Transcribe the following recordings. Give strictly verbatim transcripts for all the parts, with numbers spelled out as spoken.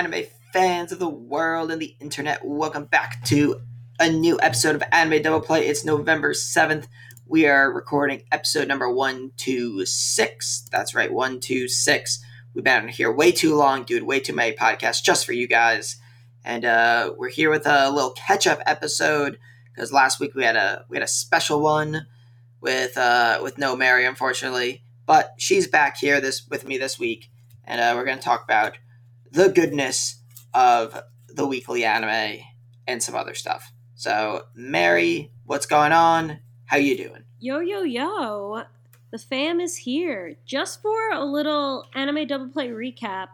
anime fans of the world and the internet, welcome back to a new episode of Anime Double Play. It's November seventh. We are recording episode number one two six. That's right, one two six. We've been out here way too long, doing way too many podcasts just for you guys. And uh, we're here with a little catch-up episode, because last week we had a we had a special one with uh, with no Mary, unfortunately. But she's back here this with me this week, and uh, we're going to talk about the goodness of the weekly anime and some other stuff. So, Mary, what's going on? How you doing? Yo, yo, yo. The fam is here. Just for a little anime double play recap,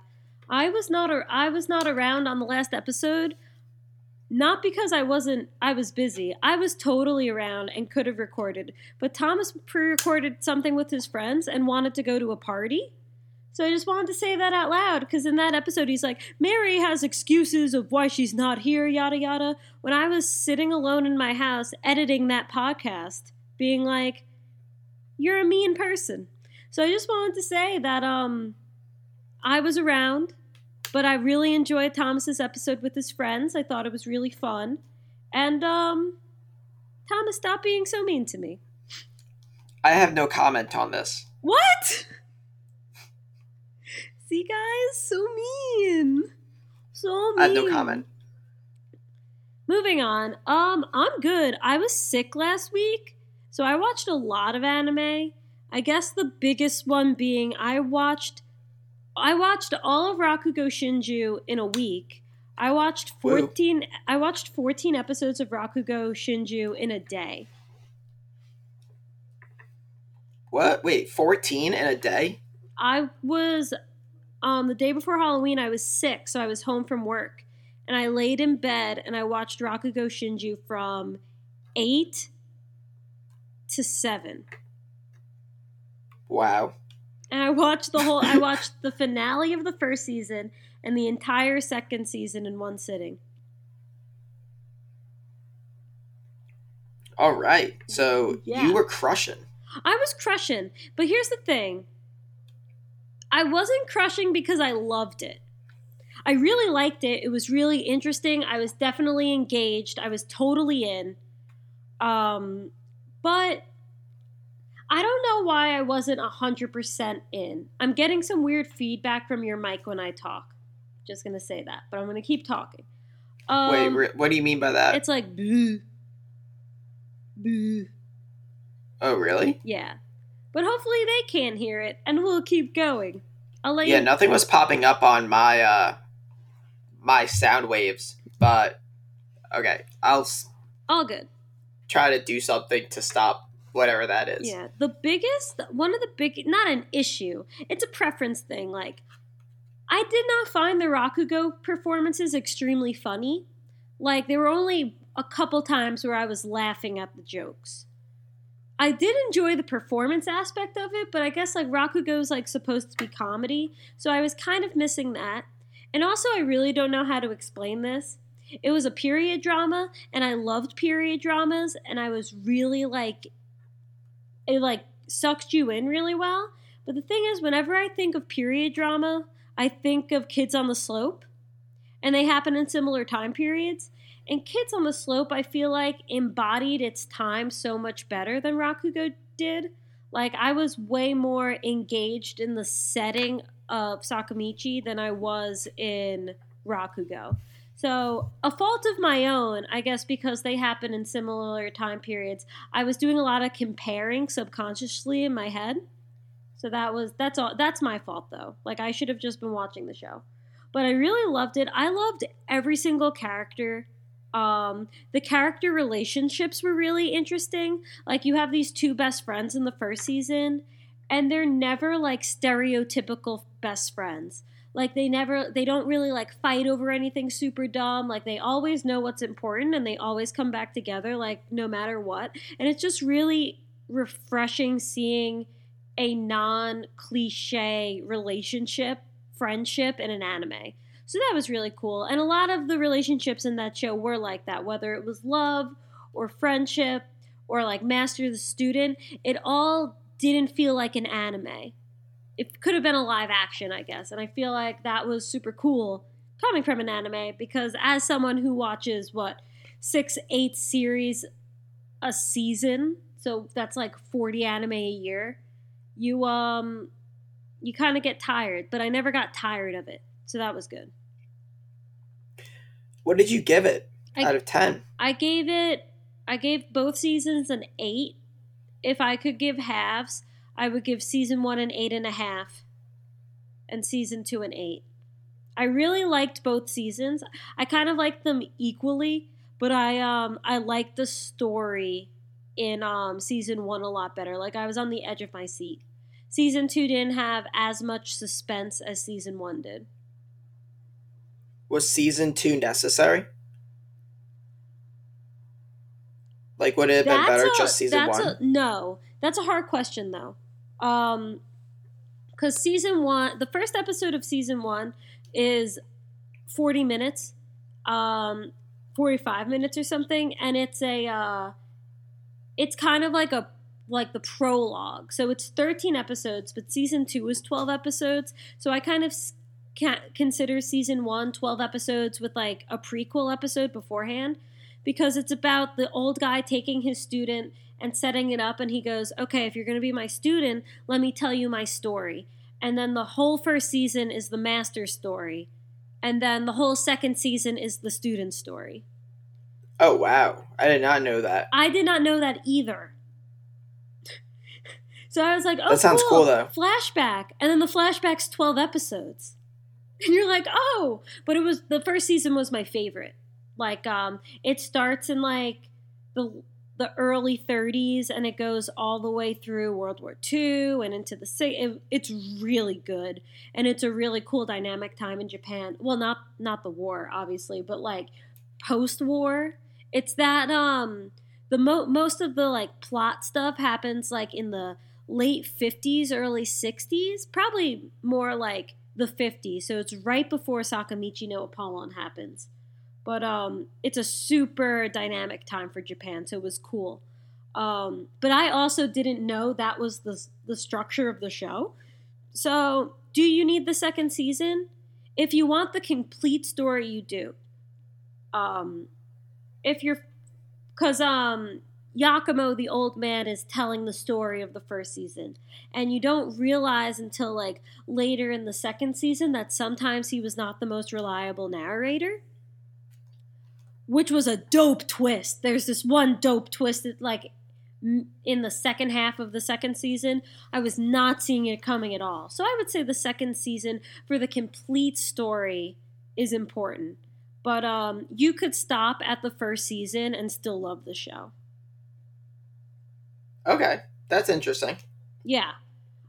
I was not a, I was not around on the last episode. Not because I wasn't, I was busy. I was totally around and could have recorded. But Thomas pre-recorded something with his friends and wanted to go to a party. So I just wanted to say that out loud, because in that episode he's like, Mary has excuses of why she's not here, yada yada. When I was sitting alone in my house editing that podcast, being like, you're a mean person. So I just wanted to say that um, I was around. But I really enjoyed Thomas's episode with his friends. I thought it was really fun. And, um, Thomas, stop being so mean to me. I have no comment on this. What? See, guys? So mean. So mean. I have no comment. Moving on. Um, I'm good. I was sick last week, so I watched a lot of anime. I guess the biggest one being I watched... I watched all of Rakugo Shinju in a week. I watched fourteen. Whoa. I watched fourteen episodes of Rakugo Shinju in a day. What? Wait, fourteen in a day? I was um, the day before Halloween. I was sick, so I was home from work, and I laid in bed and I watched Rakugo Shinju from eight to seven. Wow. And I watched the whole, I watched the finale of the first season and the entire second season in one sitting. All right. So yeah. You were crushing. I was crushing. But here's the thing. I wasn't crushing because I loved it. I really liked it. It was really interesting. I was definitely engaged. I was totally in. Um, but... I don't know why I wasn't one hundred percent in. I'm getting some weird feedback from your mic when I talk. Just going to say that, but I'm going to keep talking. Um, Wait, what do you mean by that? It's like, bleh. Bleh. Oh, really? Yeah. But hopefully they can hear it, and we'll keep going. I'll let yeah, you- nothing was popping up on my, uh, my sound waves, but, okay, I'll... All good. Try to do something to stop. Whatever that is. Yeah. The biggest, one of the big, not an issue. It's a preference thing. Like, I did not find the Rakugo performances extremely funny. Like, there were only a couple times where I was laughing at the jokes. I did enjoy the performance aspect of it, but I guess, like, Rakugo's, like, supposed to be comedy. So I was kind of missing that. And also, I really don't know how to explain this. It was a period drama, and I loved period dramas, and I was really, like, it, like, sucked you in really well. But the thing is, whenever I think of period drama, I think of Kids on the Slope. And they happen in similar time periods. And Kids on the Slope, I feel like, embodied its time so much better than Rakugo did. Like, I was way more engaged in the setting of Sakamichi than I was in Rakugo. So, a fault of my own, I guess, because they happen in similar time periods, I was doing a lot of comparing subconsciously in my head. So that was, that's all, that's my fault though. Like, I should have just been watching the show. But I really loved it. I loved every single character. Um, the character relationships were really interesting. Like, you have these two best friends in the first season, and they're never like stereotypical best friends. Like, they never, they don't really, like, fight over anything super dumb. Like, they always know what's important, and they always come back together, like, no matter what. And it's just really refreshing seeing a non-cliche relationship, friendship in an anime. So that was really cool. And a lot of the relationships in that show were like that, whether it was love or friendship or, like, master the student. It all didn't feel like an anime. It could have been a live action, I guess. And I feel like that was super cool coming from an anime, because as someone who watches, what, six, eight series a season, so that's like forty anime a year, you um, you kind of get tired, but I never got tired of it, so that was good. What did you give it I, out of ten? I gave it, I gave both seasons an eight. If I could give halves, I would give season one an eight and a half, and season two an eight. I really liked both seasons. I kind of liked them equally, but I um I liked the story in um season one a lot better. Like, I was on the edge of my seat. Season two didn't have as much suspense as season one did. Was season two necessary? Like, would it have that's been better a, just season that's one? A, no. That's a hard question, though. Um, because season one, the first episode of season one is forty minutes, um, forty-five minutes or something, and it's a, uh, it's kind of like a, like the prologue. So it's thirteen episodes, but season two is twelve episodes. So I kind of consider season one twelve episodes with like a prequel episode beforehand, because it's about the old guy taking his student and setting it up, and he goes, okay, if you're going to be my student, let me tell you my story. And then the whole first season is the master's story, and then the whole second season is the student's story. Oh, wow. I did not know that. I did not know that either. So I was like, oh, that sounds cool, cool though. Flashback. And then the flashback's twelve episodes. And you're like, oh. But it was the first season was my favorite. Like, um, it starts in, like, the... the early thirties, and it goes all the way through World War Two and into the it, it's really good, and it's a really cool dynamic time in Japan. Well, not not the war, obviously, but like post-war. It's that um the mo- most of the like plot stuff happens like in the late fifties, early sixties, probably more like the fifties. So it's right before Sakamichi no Apollon happens. But um, it's a super dynamic time for Japan, so it was cool. Um, but I also didn't know that was the the structure of the show. So do you need the second season? If you want the complete story, you do. Um, if you're, because um, Yakumo, the old man, is telling the story of the first season. And you don't realize until like later in the second season that sometimes he was not the most reliable narrator. Which was a dope twist. There's this one dope twist that, like, in the second half of the second season, I was not seeing it coming at all. So I would say the second season for the complete story is important. But um, you could stop at the first season and still love the show. Okay. That's interesting. Yeah.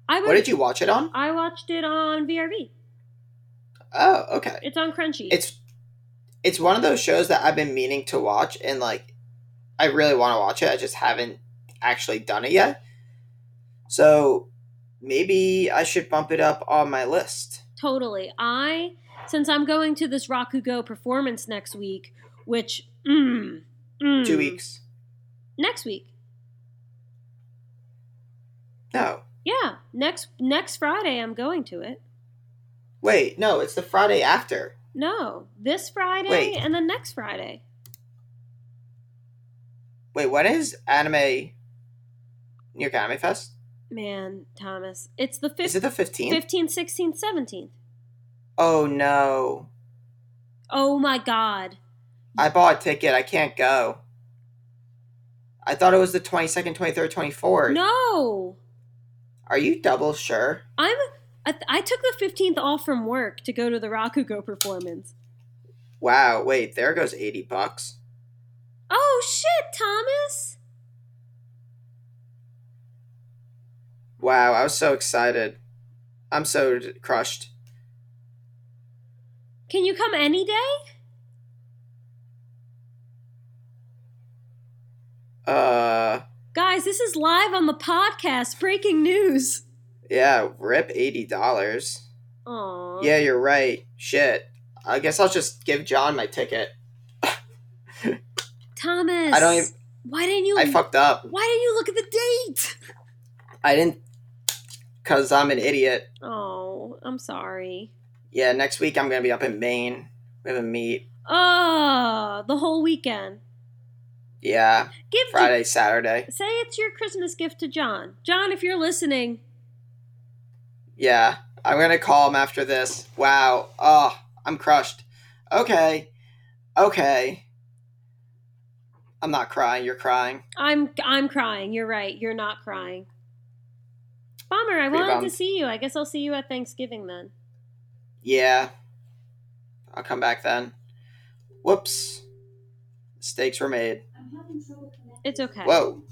I would, what did you watch it on? I watched it on V R V. Oh, okay. It's on Crunchy. It's... It's one of those shows that I've been meaning to watch, and, like, I really want to watch it. I just haven't actually done it yet. So maybe I should bump it up on my list. Totally. I, since I'm going to this Rakugo performance next week, which, mm, mm, two weeks. Next week. No. Yeah. Next, next Friday I'm going to it. Wait, no, it's the Friday after. No, this Friday Wait. and then next Friday. Wait, when is anime New York Anime Fest? Man, Thomas, it's the fifteenth. Is it the fifteenth? fifteenth, sixteenth, seventeenth. Oh no! Oh my God! I bought a ticket. I can't go. I thought it was the twenty-second, twenty-third, twenty-fourth. No. Are you double sure? I'm. I, th- I took the fifteenth off from work to go to the Rakugo performance. Wow, wait, there goes eighty bucks. Oh, shit, Thomas! Wow, I was so excited. I'm so d- crushed. Can you come any day? Uh... Guys, this is live on the podcast. Breaking news. Yeah, rip eighty dollars. Aww. Yeah, you're right. Shit. I guess I'll just give John my ticket. Thomas. I don't even... Why didn't you... I look, fucked up. Why didn't you look at the date? I didn't... Because I'm an idiot. Oh, I'm sorry. Yeah, next week I'm going to be up in Maine. We have a meet. Oh, the whole weekend. Yeah. Give Friday, to, Saturday. Say it's your Christmas gift to John. John, if you're listening. Yeah, I'm going to call him after this. Wow. Oh, I'm crushed. Okay. Okay. I'm not crying. You're crying. I'm I'm crying. You're right. You're not crying. Bummer. I Pretty wanted bummed. to see you. I guess I'll see you at Thanksgiving then. Yeah. I'll come back then. Whoops. Mistakes were made. It's okay. Whoa.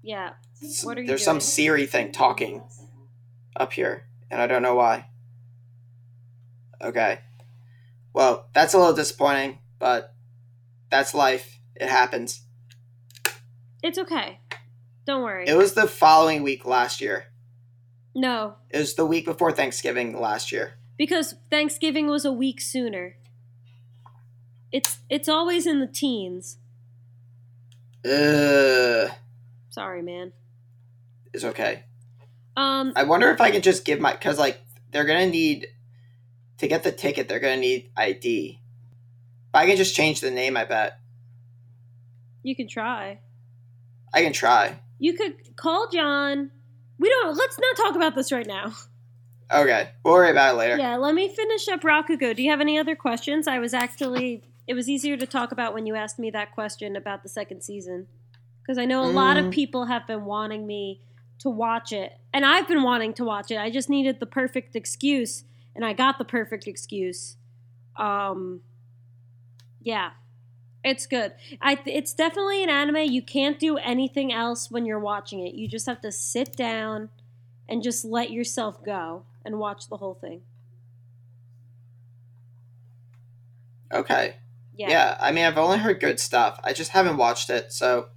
Yeah. What are you There's doing? some Siri thing talking up here, and I don't know why. Okay. Well, that's a little disappointing, but that's life. It happens. It's okay. Don't worry. It was the following week last year. No. It was the week before Thanksgiving last year. Because Thanksgiving was a week sooner. It's it's always in the teens. Ugh. Sorry, man. It's okay. Um. I wonder if I could just give my... Because, like, they're going to need... To get the ticket, they're going to need I D. But I can just change the name, I bet. You can try. I can try. You could call John... We don't, let's not talk about this right now. Okay. We'll worry about it later. Yeah, let me finish up Rakugo. Do you have any other questions? I was actually, it was easier to talk about when you asked me that question about the second season. Because I know a mm. lot of people have been wanting me to watch it. And I've been wanting to watch it. I just needed the perfect excuse. And I got the perfect excuse. Um, yeah. It's good. I it's definitely an anime. You can't do anything else when you're watching it. You just have to sit down and just let yourself go and watch the whole thing. Okay. Yeah. Yeah. I mean, I've only heard good stuff. I just haven't watched it, so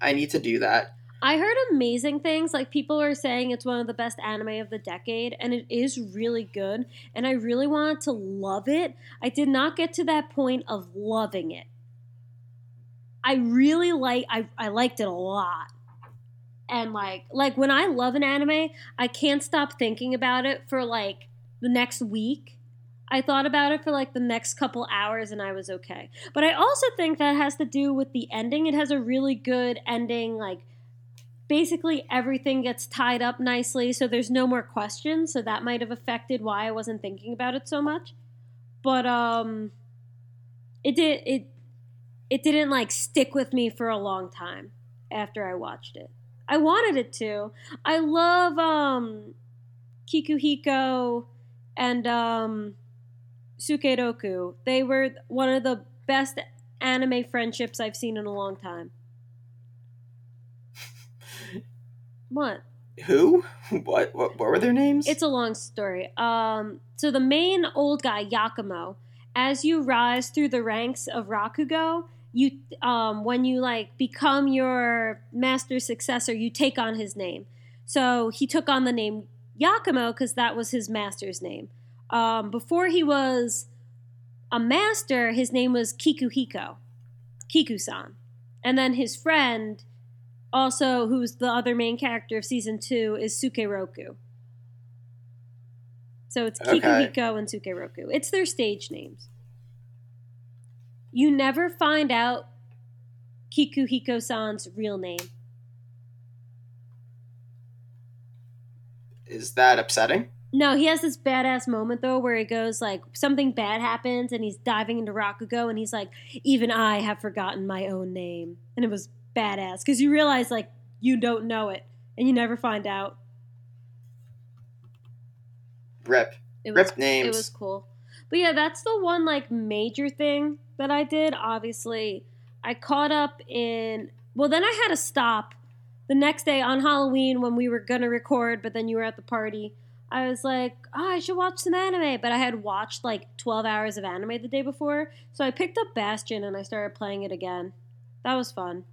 I need to do that. I heard amazing things. Like, people are saying it's one of the best anime of the decade, and it is really good, and I really wanted to love it. I did not get to that point of loving it. I really like, I, I liked it a lot. And, like, like, when I love an anime, I can't stop thinking about it for, like, the next week. I thought about it for, like, the next couple hours, and I was okay. But I also think that has to do with the ending. It has a really good ending, like, basically everything gets tied up nicely, so there's no more questions, so that might have affected why I wasn't thinking about it so much. But um it did it it didn't like stick with me for a long time after I watched it. I wanted it to. I love um Kikuhiko and um Sukeroku. They were one of the best anime friendships I've seen in a long time. What? Who? What? What? What were their names? It's a long story. Um, so the main old guy, Yakumo, as you rise through the ranks of Rakugo, you um, when you like become your master successor, you take on his name. So he took on the name Yakumo because that was his master's name. Um, before he was a master, his name was Kikuhiko, Kiku-san, and then his friend. Also, who's the other main character of season two is Sukeroku. So it's okay. Kikuhiko and Sukeroku. It's their stage names. You never find out Kikuhiko-san's real name. Is that upsetting? No, he has this badass moment, though, where he goes, like, something bad happens, and he's diving into Rakugo, and he's like, even I have forgotten my own name. And it was badass, because you realize, like, you don't know it, and you never find out. Rip. It was, Rip names. It was cool. But yeah, that's the one, like, major thing that I did. Obviously, I caught up in... Well, then I had to stop the next day on Halloween when we were going to record, but then you were at the party. I was like, oh, I should watch some anime. But I had watched, like, twelve hours of anime the day before, so I picked up Bastion, and I started playing it again. That was fun.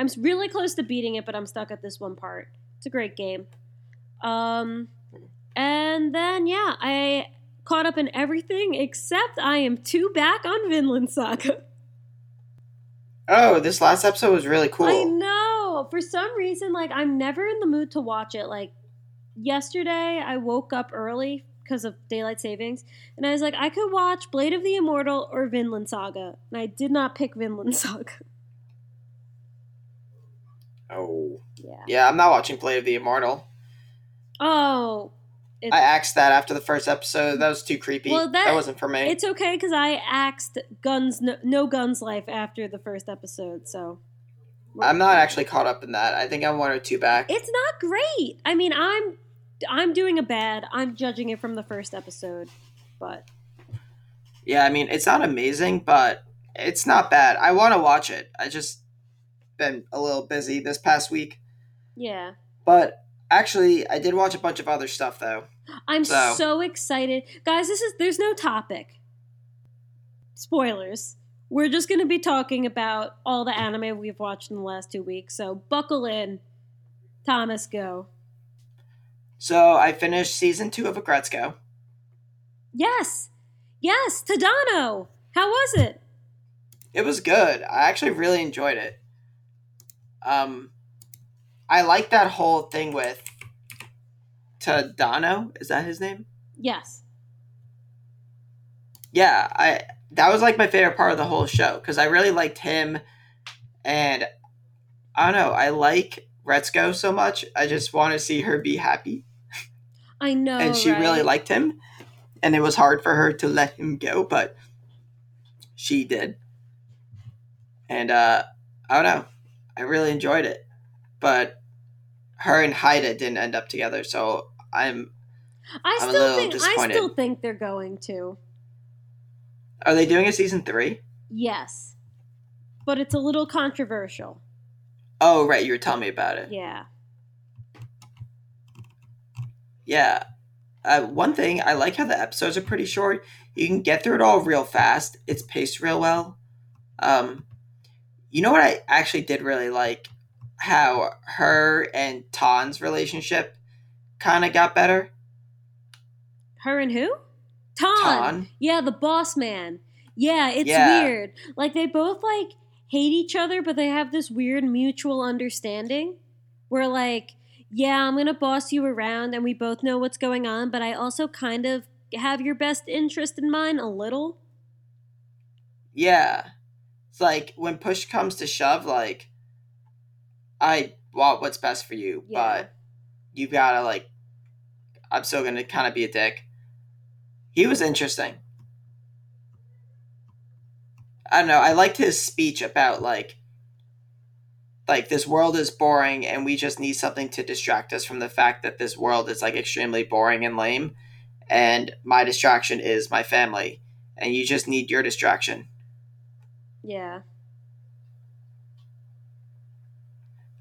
I'm really close to beating it, but I'm stuck at this one part. It's a great game. Um, and then, yeah, I caught up in everything except I am two back on Vinland Saga. Oh, this last episode was really cool. I know. For some reason, like, I'm never in the mood to watch it. Like, yesterday I woke up early because of daylight savings. And I was like, I could watch Blade of the Immortal or Vinland Saga. And I did not pick Vinland Saga. Oh. Yeah. Yeah, I'm not watching Blade of the Immortal. Oh. It's... I axed that after the first episode. That was too creepy. Well, that, that wasn't for me. It's okay because I axed Guns, no, no Guns Life after the first episode, so. I'm not actually caught up in that. I think I'm one or two back. It's not great. I mean, I'm I'm doing a bad. I'm judging it from the first episode, but. Yeah, I mean, it's not amazing, but it's not bad. I want to watch it. I just been a little busy this past week. Yeah. But. Actually, I did watch a bunch of other stuff, though. I'm so. so excited. Guys, this is there's no topic. Spoilers. We're just going to be talking about all the anime we've watched in the last two weeks, so buckle in. Thomas, go. So, I finished season two of Aggretsuko. Yes! Yes, Tadano! How was it? It was good. I actually really enjoyed it. Um... I like that whole thing with Tadano. Is that his name? Yes. Yeah, I that was like my favorite part of the whole show because I really liked him, and I don't know. I like Retsuko so much. I just want to see her be happy. I know, and she right? really liked him, and it was hard for her to let him go, but she did. And uh, I don't know. I really enjoyed it. But her and Haida didn't end up together, so I'm, I I'm still a little think, disappointed. I still think they're going to. Are they doing a season three? Yes. But it's a little controversial. Oh, right. You were telling me about it. Yeah. Yeah. Uh, one thing, I like how the episodes are pretty short. You can get through it all real fast. It's paced real well. Um, you know what I actually did really like? How her and Tan's relationship kind of got better. Her and who? Tan. Tan. Yeah, the boss man. Yeah, it's yeah. weird. Like, they both, like, hate each other, but they have this weird mutual understanding. Where, like, yeah, I'm going to boss you around, and we both know what's going on, but I also kind of have your best interest in mind a little. Yeah. It's like, when push comes to shove, like... I want what's best for you, yeah. but you've got to, like, I'm still going to kind of be a dick. He was interesting. I don't know. I liked his speech about, like, like, this world is boring and we just need something to distract us from the fact that this world is, like, extremely boring and lame. And my distraction is my family. And you just need your distraction. Yeah.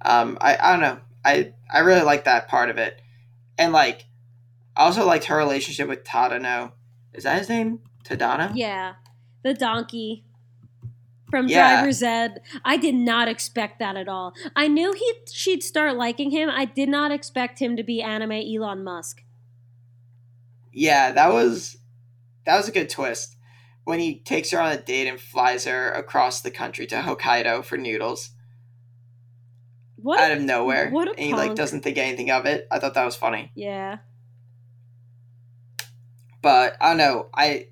Um, I, I don't know. I, I really like that part of it. And, like, I also liked her relationship with Tadano. Is that his name? Tadano? Yeah. The donkey from yeah. Driver's Ed. I did not expect that at all. I knew he she'd start liking him. I did not expect him to be anime Elon Musk. Yeah, that was that was a good twist. When he takes her on a date and flies her across the country to Hokkaido for noodles. What out of nowhere. What a and he punk. Like doesn't think anything of it. I thought that was funny. Yeah. But I don't know. I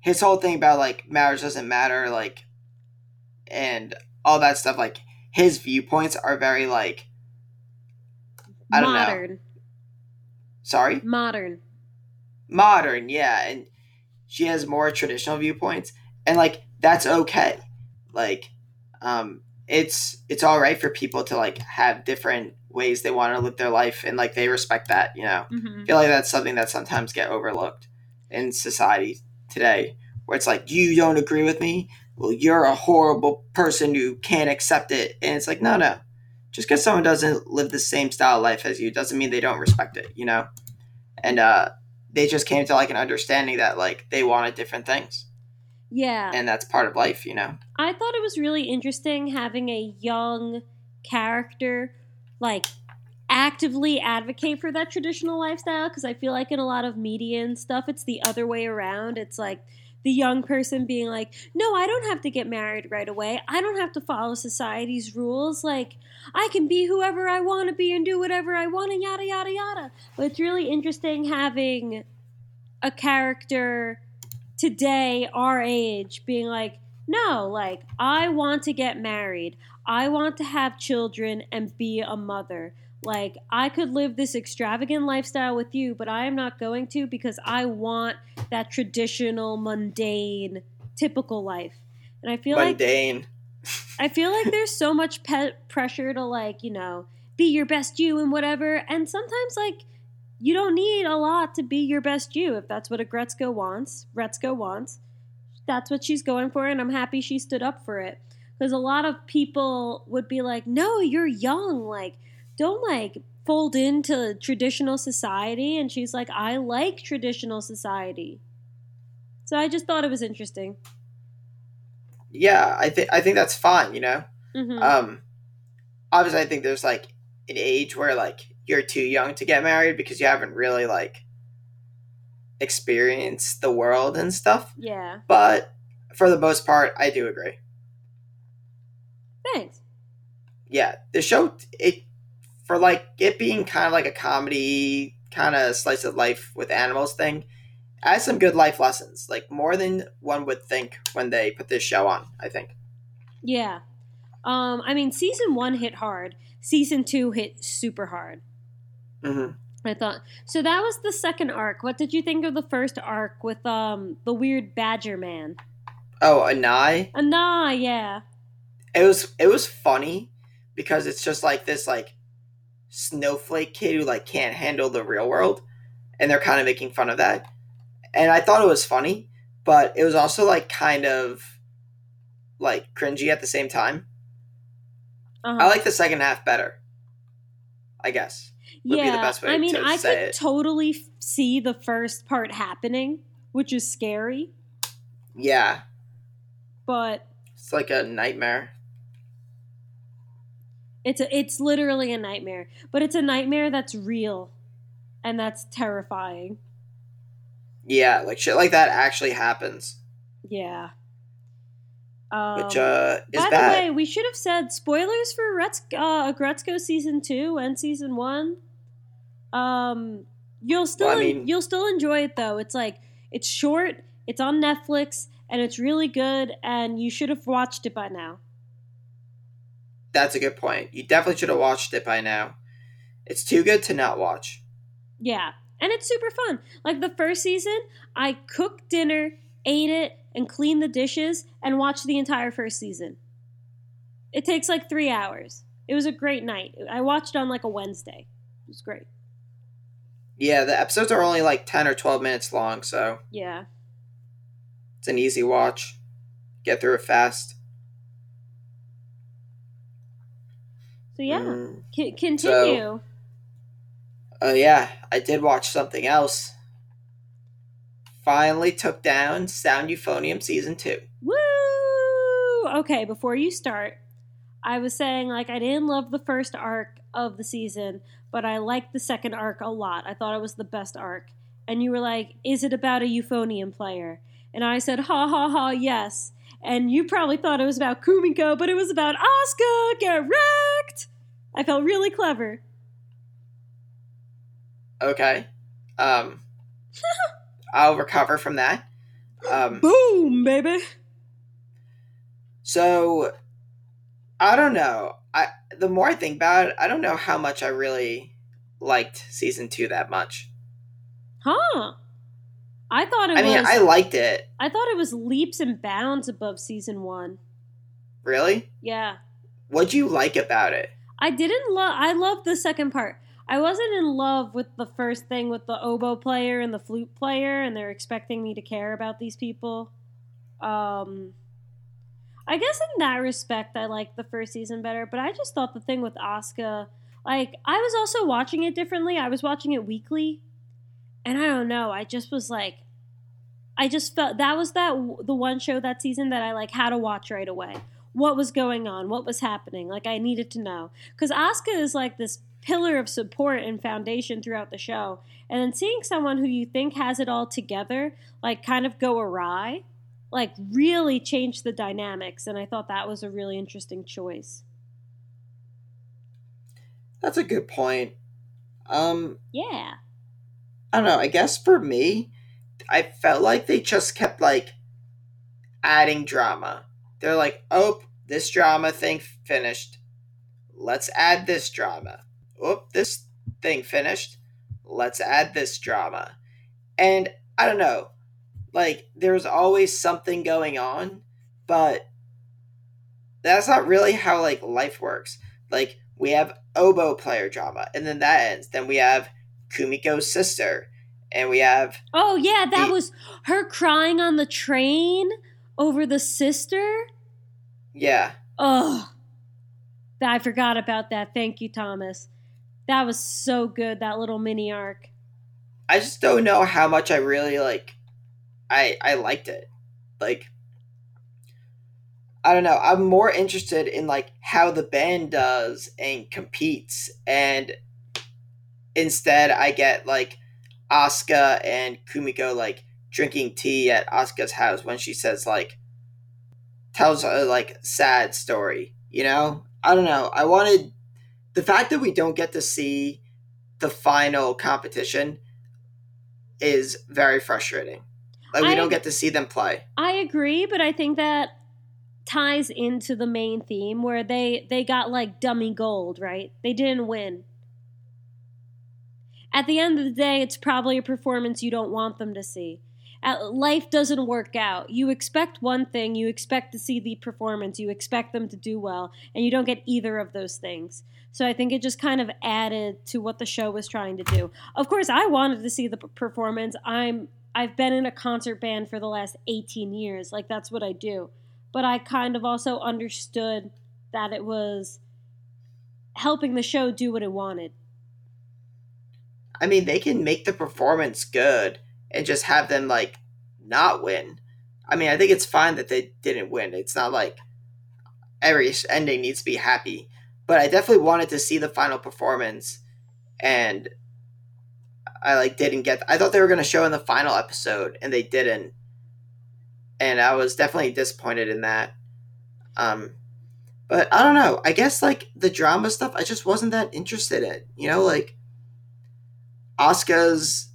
his whole thing about like marriage doesn't matter, like and all that stuff, like his viewpoints are very like I don't Modern. know. Modern. Sorry? Modern. Modern, yeah. And she has more traditional viewpoints. And like that's okay. Like, um, It's it's all right for people to, like, have different ways they want to live their life, and, like, they respect that, you know? Mm-hmm. I feel like that's something that sometimes get overlooked in society today, where it's like, you don't agree with me? Well, you're a horrible person who can't accept it. And it's like, no, no. Just because someone doesn't live the same style of life as you doesn't mean they don't respect it, you know? And uh, they just came to, like, an understanding that, like, they wanted different things. Yeah. And that's part of life, you know? I thought it was really interesting having a young character, like, actively advocate for that traditional lifestyle, because I feel like in a lot of media and stuff, it's the other way around. It's, like, the young person being like, no, I don't have to get married right away. I don't have to follow society's rules. Like, I can be whoever I want to be and do whatever I want and yada, yada, yada. But it's really interesting having a character today, our age, being like, no, like, I want to get married. I want to have children and be a mother. Like, I could live this extravagant lifestyle with you, but I am not going to because I want that traditional, mundane, typical life. And I feel mundane. like... I feel like there's so much pe- pressure to, like, you know, be your best you and whatever. And sometimes, like, you don't need a lot to be your best you. If that's what Aggretsuko wants, Retsuko wants, that's what she's going for, and I'm happy she stood up for it. Because a lot of people would be like, no, you're young, like, don't, like, fold into traditional society. And she's like, I like traditional society. So I just thought it was interesting. Yeah, I think I think that's fine, you know? Mm-hmm. Um, obviously, I think there's, like, an age where, like, you're too young to get married because you haven't really, like, experienced the world and stuff. Yeah. But for the most part, I do agree. Thanks. Yeah, the show, it... For, like, it being kind of like a comedy, kind of slice of life with animals thing, it has some good life lessons. Like, more than one would think when they put this show on, I think. Yeah. Um, I mean, season one hit hard. Season two hit super hard. Mm-hmm. I thought. So that was the second arc. What did you think of the first arc with um the weird badger man? Oh, Anai? Anai, yeah. It was, it was funny because it's just like this, like, snowflake kid who, like, can't handle the real world, and they're kind of making fun of that, and I thought it was funny, but it was also, like, kind of, like, cringy at the same time. Uh-huh. I like the second half better, I guess, would yeah be the best way. I mean, to I say could it. Totally see the first part happening, which is scary. Yeah, but it's like a nightmare. It's a, it's literally a nightmare, but it's a nightmare that's real, and that's terrifying. Yeah, like, shit like that actually happens. Yeah. Um, Which, uh, is by bad. By the way, we should have said spoilers for Rets- uh, Aggretsuko Season two and Season one. Um, you'll still well, I mean, en- you'll still enjoy it, though. It's, like, it's short, it's on Netflix, and it's really good, and you should have watched it by now. That's a good point. You definitely should have watched it by now. It's too good to not watch. Yeah, and it's super fun. Like, the first season, I cooked dinner, ate it, and cleaned the dishes, and watched the entire first season. It takes, like, three hours. It was a great night. I watched on, like, a Wednesday. It was great. Yeah, the episodes are only, like, ten or twelve minutes long, so... Yeah. It's an easy watch. Get through it fast. So, yeah, mm. C- continue. So, uh, yeah, I did watch something else. Finally took down Sound Euphonium Season two. Woo! Okay, before you start, I was saying, like, I didn't love the first arc of the season, but I liked the second arc a lot. I thought it was the best arc. And you were like, is it about a euphonium player? And I said, ha, ha, ha, yes. And you probably thought it was about Kumiko, but it was about Asuka. Get wrecked! I felt really clever. Okay. Um, I'll recover from that. Um, Boom, baby! So, I don't know. I the more I think about it, I don't know how much I really liked Season two that much. Huh. I thought it I was... I mean, I liked it. I thought it was leaps and bounds above Season one. Really? Yeah. What'd you like about it? I didn't love... I loved the second part. I wasn't in love with the first thing with the oboe player and the flute player, and they're expecting me to care about these people. Um, I guess in that respect, I liked the first season better, but I just thought the thing with Asuka... Like, I was also watching it differently. I was watching it weekly. And I don't know, I just was like, I just felt, that was that the one show that season that I, like, had to watch right away. What was going on? What was happening? Like, I needed to know. Because Asuka is, like, this pillar of support and foundation throughout the show. And then seeing someone who you think has it all together, like, kind of go awry, like, really changed the dynamics. And I thought that was a really interesting choice. That's a good point. Um, yeah. I don't know, I guess for me, I felt like they just kept, like, adding drama. They're like, oh, this drama thing finished. Let's add this drama. Oh, this thing finished. Let's add this drama. And I don't know. Like, there was always something going on, but that's not really how, like, life works. Like, we have oboe player drama, and then that ends. Then we have Kumiko's sister, and we have... Oh, yeah, that the- was her crying on the train over the sister? Yeah. Oh, I forgot about that. Thank you, Thomas. That was so good, that little mini arc. I just don't know how much I really, like... I, I liked it. Like... I don't know. I'm more interested in, like, how the band does and competes. And instead, I get, like, Asuka and Kumiko, like, drinking tea at Asuka's house when she says, like, tells a, like, sad story, you know? I don't know. I wanted... The fact that we don't get to see the final competition is very frustrating. Like, we I, don't get to see them play. I agree, but I think that ties into the main theme where they, they got, like, dummy gold, right? They didn't win. At the end of the day, it's probably a performance you don't want them to see. At, life doesn't work out. You expect one thing, you expect to see the performance, you expect them to do well, and you don't get either of those things. So I think it just kind of added to what the show was trying to do. Of course, I wanted to see the performance. I'm, I've been in a concert band for the last eighteen years. Like, that's what I do. But I kind of also understood that it was helping the show do what it wanted. I mean, they can make the performance good and just have them, like, not win. I mean, I think it's fine that they didn't win. It's not like every ending needs to be happy. But I definitely wanted to see the final performance, and I, like, didn't get... I thought they were going to show in the final episode, and they didn't. And I was definitely disappointed in that. Um, but I don't know. I guess, like, the drama stuff, I just wasn't that interested in. You know, like, Asuka's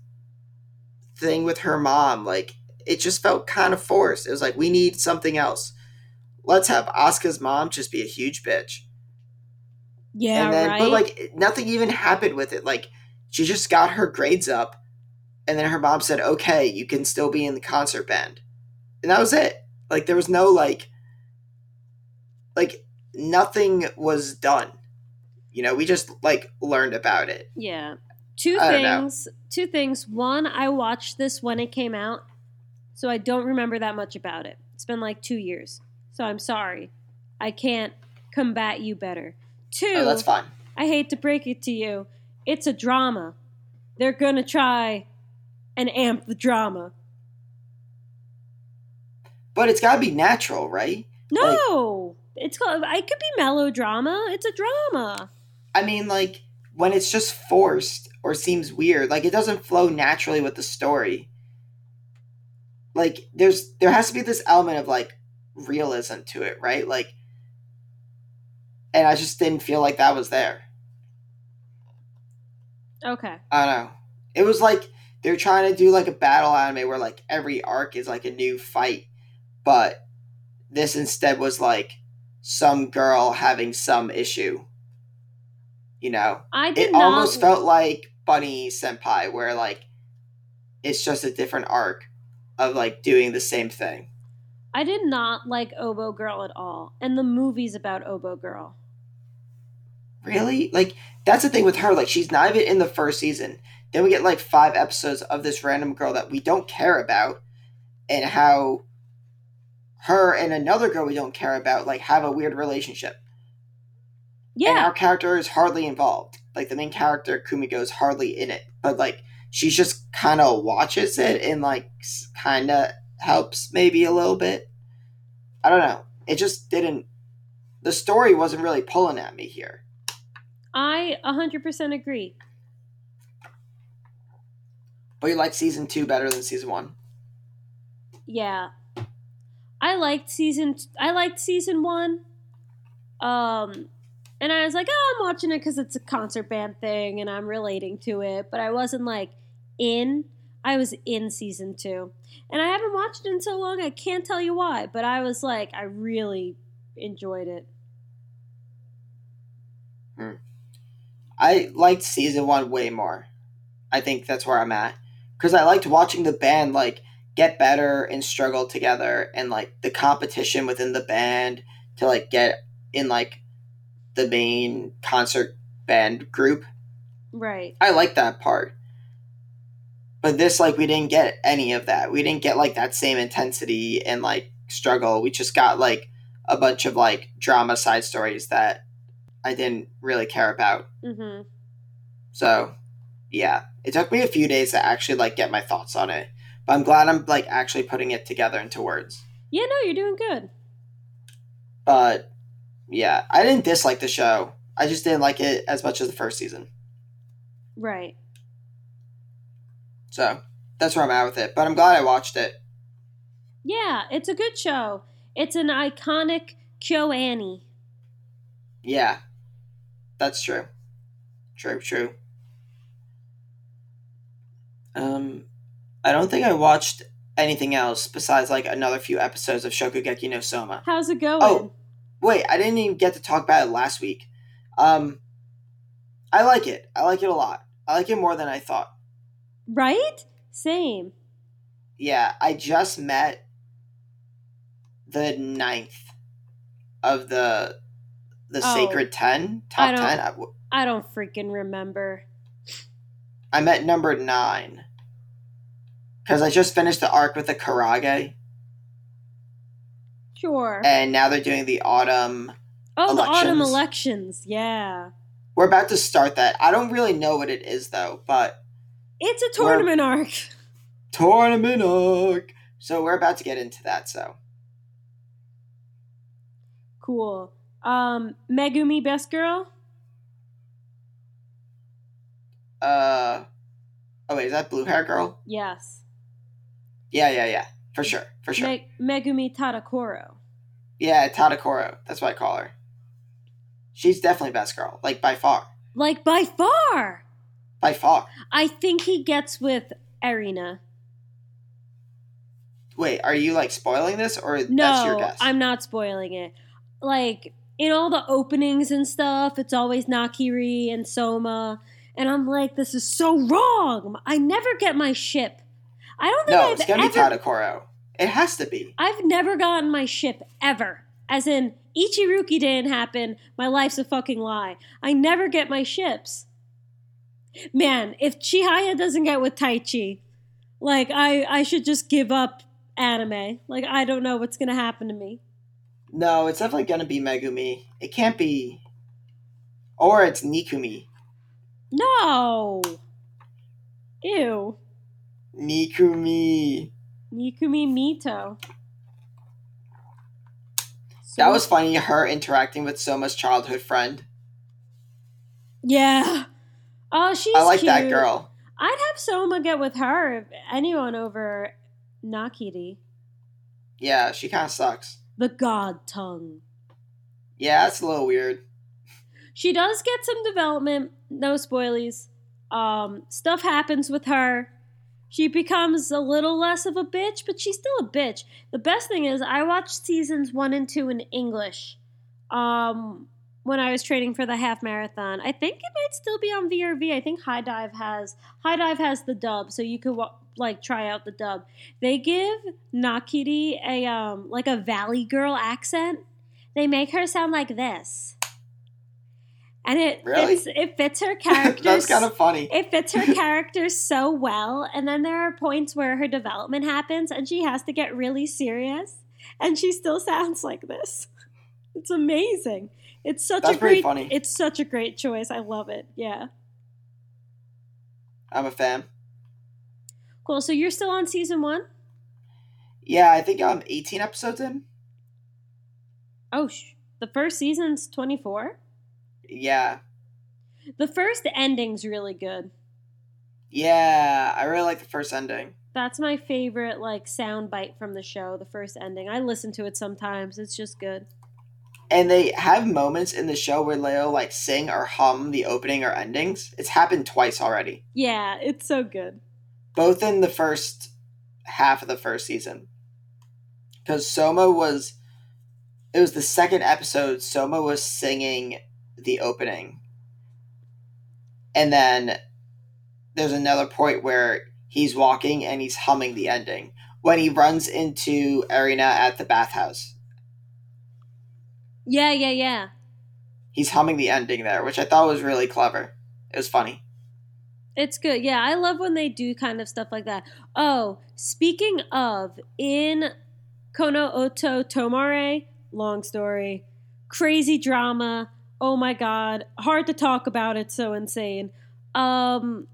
thing with her mom, like, it just felt kind of forced. It was like, we need something else. Let's have Asuka's mom just be a huge bitch. Yeah, and then, right? But, like, nothing even happened with it. Like, she just got her grades up, and then her mom said, okay, you can still be in the concert band. And that was it. Like, there was no, like, like, nothing was done. You know, we just, like, learned about it. Yeah. Two I things. Two things. One, I watched this when it came out, so I don't remember that much about it. It's been, like, two years. So I'm sorry. I can't combat you better. Two. Oh, that's fine. I hate to break it to you. It's a drama. They're going to try and amp the drama. But it's got to be natural, right? No. Like, it's called, it could be melodrama. It's a drama. I mean, like, when it's just forced or seems weird, like, it doesn't flow naturally with the story. Like, there's there has to be this element of, like, realism to it, right? Like, and I just didn't feel like that was there. Okay. I don't know. It was like they're trying to do, like, a battle anime where, like, every arc is, like, a new fight. But this instead was, like, some girl having some issue, you know? I did It not... almost felt like Bunny Senpai, where, like, it's just a different arc of, like, doing the same thing. I did not like Oboe Girl at all, and the movies about Oboe Girl. Really? Like, that's the thing with her. Like, she's not even in the first season. Then we get, like, five episodes of this random girl that we don't care about, and how... her and another girl we don't care about, like, have a weird relationship. Yeah. And our character is hardly involved. Like, the main character, Kumiko, is hardly in it. But, like, she just kind of watches it and, like, kind of helps maybe a little bit. I don't know. It just didn't... The story wasn't really pulling at me here. I one hundred percent agree. But you like season two better than season one? Yeah. I liked season. I liked season one, um, and I was like, "Oh, I'm watching it because it's a concert band thing, and I'm relating to it." But I wasn't, like, in. I was in season two. And I haven't watched it in so long, I can't tell you why. But I was like, I really enjoyed it. Hmm. I liked season one way more. I think that's where I'm at. Because I liked watching the band, like, get better and struggle together. And, like, the competition within the band to, like, get in, like, the main concert band group. Right. I liked that part. But this, like, we didn't get any of that. We didn't get, like, that same intensity and, like, struggle. We just got, like, a bunch of, like, drama side stories that I didn't really care about. Mm-hmm. So, yeah. It took me a few days to actually, like, get my thoughts on it. But I'm glad I'm, like, actually putting it together into words. Yeah, no, you're doing good. But, yeah. I didn't dislike the show. I just didn't like it as much as the first season. Right. So, that's where I'm at with it. But I'm glad I watched it. Yeah, it's a good show. It's an iconic KyoAni. Yeah, that's true. True, true. Um, I don't think I watched anything else besides, like, another few episodes of Shokugeki no Soma. How's it going? Oh, wait, I didn't even get to talk about it last week. Um, I like it. I like it a lot. I like it more than I thought. Right? Same. Yeah, I just met the ninth of the the oh, sacred ten, top I ten. I, I don't freaking remember. I met number nine because I just finished the arc with the Karage. Sure. And now they're doing the autumn. Oh, elections. The autumn elections. Yeah. We're about to start that. I don't really know what it is though, but. It's a tournament we're, arc. Tournament arc. So we're about to get into that, so. Cool. Um, Megumi, best girl? Uh, oh wait, is that blue hair girl? Yes. Yeah, yeah, yeah. For sure, for sure. Me- Megumi Tadakoro. Yeah, Tadakoro. That's what I call her. She's definitely best girl. Like, by far. Like, by far! By far. I think he gets with Irina. Wait, are you, like, spoiling this, or no, that's your guess? No, I'm not spoiling it. Like, in all the openings and stuff, it's always Nakiri and Soma, and I'm like, this is so wrong! I never get my ship. I don't think no, I've ever... No, it's gonna be Tadakoro. It has to be. I've never gotten my ship, ever. As in, Ichiruki didn't happen, my life's a fucking lie. I never get my ships. Man, if Chihaya doesn't get with Taichi, like, I, I should just give up anime. Like, I don't know what's going to happen to me. No, it's definitely going to be Megumi. It can't be... Or it's Nikumi. No! Ew. Nikumi. Nikumi Mito. So- that was funny, her interacting with Soma's childhood friend. Yeah. Oh, she's I like cute. That girl. I'd have Soma get with her if anyone over Nakiri. Yeah, she kind of sucks. The god tongue. Yeah, that's a little weird. She does get some development. No spoilies. Um, stuff happens with her. She becomes a little less of a bitch, but she's still a bitch. The best thing is I watched seasons one and two in English. Um... When I was training for the half marathon, I think it might still be on V R V. I think High Dive has High Dive has the dub, so you could like try out the dub. They give Nakiri a um like a Valley Girl accent. They make her sound like this, and it really? it's, it fits her character. That's kind of funny. It fits her character so well. And then there are points where her development happens, and she has to get really serious, and she still sounds like this. It's amazing. It's such That's a great funny. It's such a great choice. I love it. Yeah. I'm a fan. Cool. So you're still on season one? Yeah, I think I'm eighteen episodes in. Oh, sh- the first season's twenty-four? Yeah. The first ending's really good. Yeah, I really like the first ending. That's my favorite like soundbite from the show, the first ending. I listen to it sometimes. It's just good. And they have moments in the show where they'll, like, sing or hum the opening or endings. It's happened twice already. Yeah, it's so good. both in the first half of the first season. Because Soma was, it was the second episode, Soma was singing the opening. And then there's another point where he's walking and he's humming the ending. When he runs into Irina at the bathhouse. Yeah, yeah, yeah. He's humming the ending there, which I thought was really clever. It was funny. It's good. Yeah, I love when they do kind of stuff like that. Oh, speaking of, in Kono Oto Tomare, long story, crazy drama, oh my god, hard to talk about, it's so insane. Um,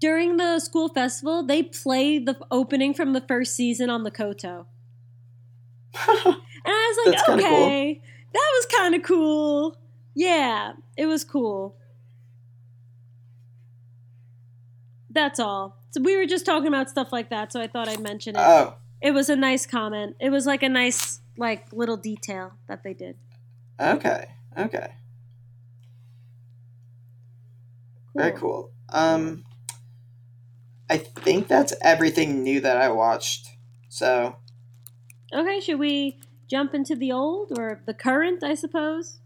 during the school festival, they play the opening from the first season on the koto. And I was like, that's okay, cool. That was kind of cool. Yeah, it was cool. That's all. So we were just talking about stuff like that, so I thought I'd mention it. Oh. It was a nice comment. It was like a nice, like, little detail that they did. Okay, okay. Cool. Very cool. Um, I think that's everything new that I watched, so... Okay, should we jump into the old or the current, I suppose?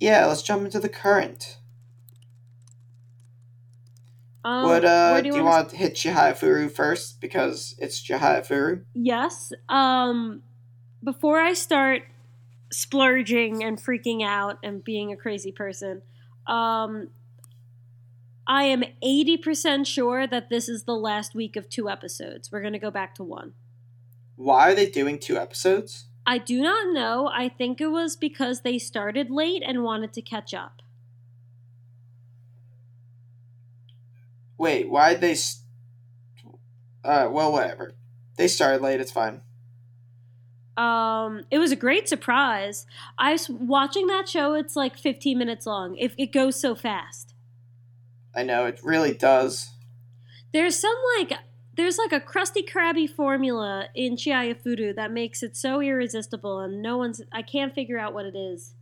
Yeah, let's jump into the current. Um, what, uh, where do you, do you want to hit Chihayafuru first? Because it's Chihayafuru. Yes. Um, before I start splurging and freaking out and being a crazy person, um, I am eighty percent sure that this is the last week of two episodes. We're going to go back to one. Why are they doing two episodes? I do not know. I think it was because they started late and wanted to catch up. Wait, why'd they... St- uh, well, whatever. They started late, it's fine. Um, it was a great surprise. I watching that show, it's like fifteen minutes long. If it goes so fast. I know, it really does. There's some, like... There's like a Krusty Krabby formula in Chihayafuru that makes it so irresistible and no one's... I can't figure out what it is.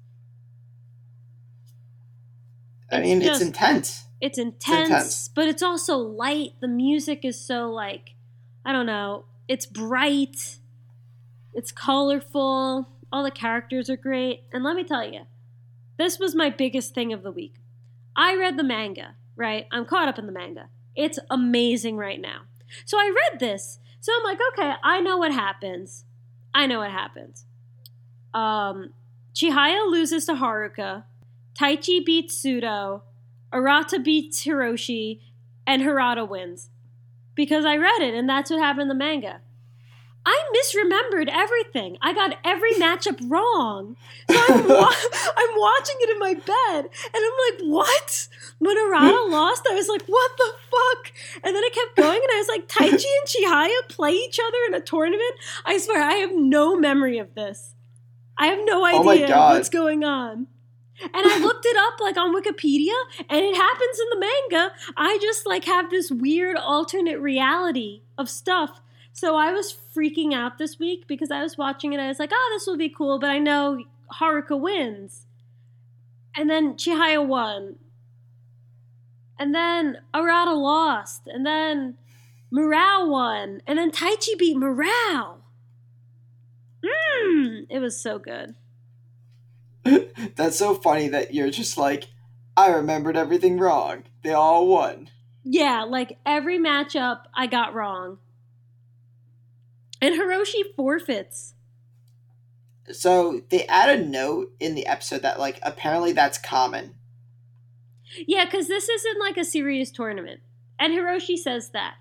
I it's mean, just, it's intense. It's intense, it's intense, but it's also light. The music is so, like, I don't know. It's bright. It's colorful. All the characters are great. And let me tell you, this was my biggest thing of the week. I read the manga, right? I'm caught up in the manga. It's amazing right now. So I read this. So I'm like, okay, I know what happens. I know what happens. Um, Chihaya loses to Haruka. Taichi beats Sudo. Arata beats Hiroshi. And Harada wins. Because I read it, and that's what happened in the manga. I misremembered everything. I got every matchup wrong. So I'm, wa- I'm watching it in my bed, and I'm like, what? When Arata lost, I was like, what the fuck? And then it kept going, and I was like, Taichi and Chihaya play each other in a tournament? I swear, I have no memory of this. I have no idea oh what's going on. And I looked it up, like, on Wikipedia, and it happens in the manga. I just, like, have this weird alternate reality of stuff. So I was freaking out this week because I was watching it. I was like, oh, this will be cool, but I know Haruka wins. And then Chihaya won. And then Arata lost. And then Murao won. And then Taichi beat Murao. Mmm. It was so good. That's so funny that you're just like, I remembered everything wrong. They all won. Yeah, like every matchup I got wrong. And Hiroshi forfeits. So they add a note in the episode that, like, apparently that's common. Yeah, because this isn't, like, a serious tournament. And Hiroshi says that.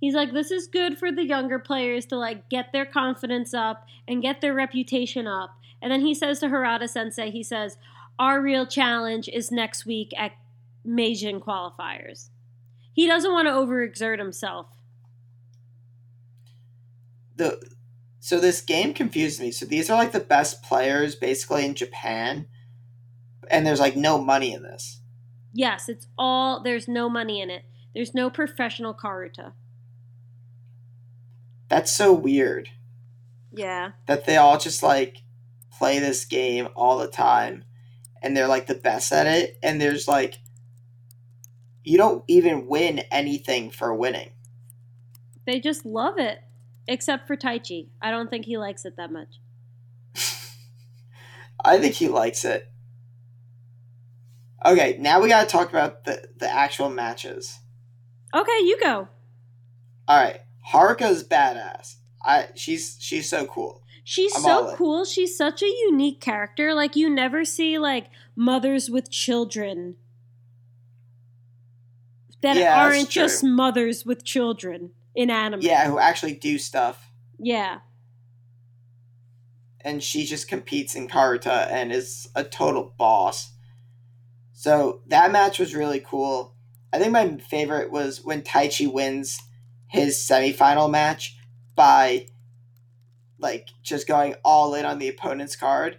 He's like, this is good for the younger players to, like, get their confidence up and get their reputation up. And then he says to Harada Sensei, he says, our real challenge is next week at Meijin qualifiers. He doesn't want to overexert himself. The, so this game confused me. So these are like the best players basically in Japan. And there's like no money in this. Yes, it's all, there's no money in it. There's no professional Karuta. That's so weird. Yeah. That they all just like play this game all the time. And they're like the best at it. And there's like, you don't even win anything for winning. They just love it. Except for Taichi. I don't think he likes it that much. I think he likes it. Okay, now we gotta talk about the, the actual matches. Okay, you go. Alright, Haruka's badass. I she's she's so cool. She's I'm so cool. It. She's such a unique character. Like, you never see, like, mothers with children that yeah, aren't just mothers with children in anime. Yeah, who actually do stuff. Yeah. And she just competes in Karate and is a total boss. So that match was really cool. I think my favorite was when Taichi wins his semifinal match by, like, just going all in on the opponent's card.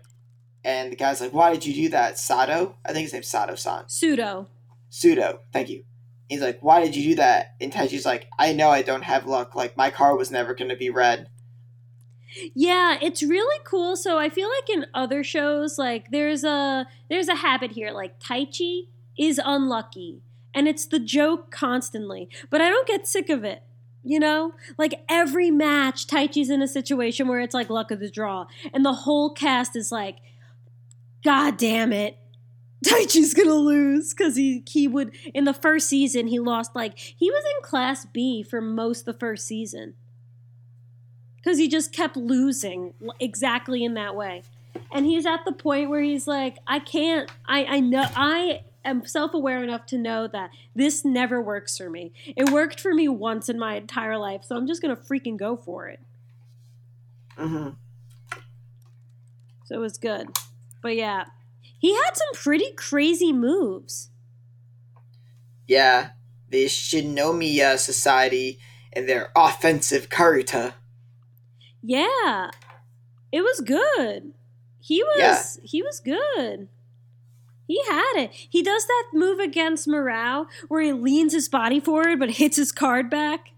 And the guy's like, why did you do that, Sato? I think his name's Sato-san. Sudo. Sudo, thank you. He's like, why did you do that? And Taichi's like, I know I don't have luck. Like, my card was never going to be red. Yeah, it's really cool. So I feel like in other shows, like, there's a there's a habit here. Like, Taichi is unlucky. And it's the joke constantly. But I don't get sick of it. You know, like every match, Taichi's in a situation where it's like luck of the draw. And the whole cast is like, God damn it. Taichi's going to lose because he, he would, in the first season, he lost, like, he was in Class B for most of the first season. Because he just kept losing exactly in that way. And he's at the point where he's like, I can't, I, I know, I am self-aware enough to know that this never works for me. It worked for me once in my entire life, so I'm just going to freaking go for it. Mm-hmm. So it was good. But yeah. He had some pretty crazy moves. Yeah, the Shinomiya Society and their offensive Karuta. Yeah, it was good. He was yeah. he was good. He had it. He does that move against Murao where he leans his body forward but hits his card back.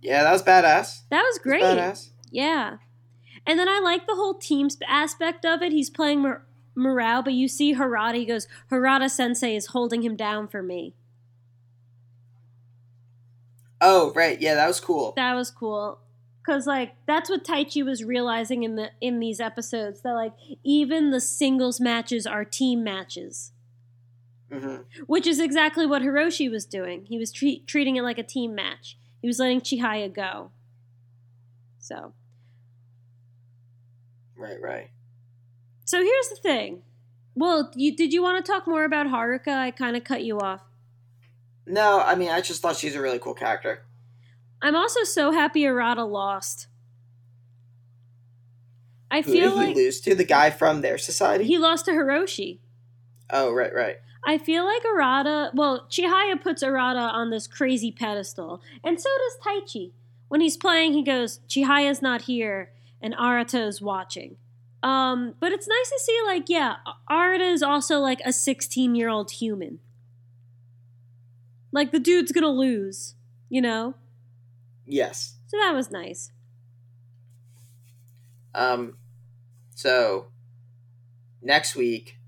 Yeah, that was badass. That was great. That was badass. Yeah. And then I like the whole team aspect of it. He's playing Murao. Murao, but you see Harada, he goes, Harada Sensei is holding him down for me. Oh, right. Yeah, that was cool. That was cool. Because, like, that's what Taichi was realizing in the in these episodes, that, like, even the singles matches are team matches. Mm-hmm. Which is exactly what Hiroshi was doing. He was tre- treating it like a team match. He was letting Chihaya go. So. Right, right. So here's the thing. Well, you, did you want to talk more about Haruka? I kind of cut you off. No, I mean, I just thought she's a really cool character. I'm also so happy Arata lost. I Who feel did he like lose to the guy from their society. He lost to Hiroshi. Oh, right, right. I feel like Arata. Well, Chihaya puts Arata on this crazy pedestal, and so does Taichi. When he's playing, he goes, "Chihaya's not here, and Arata's watching." Um, but it's nice to see, like, yeah, Arata is also, like, a sixteen-year-old human. Like, the dude's gonna lose, you know? Yes. So that was nice. Um, so, next week,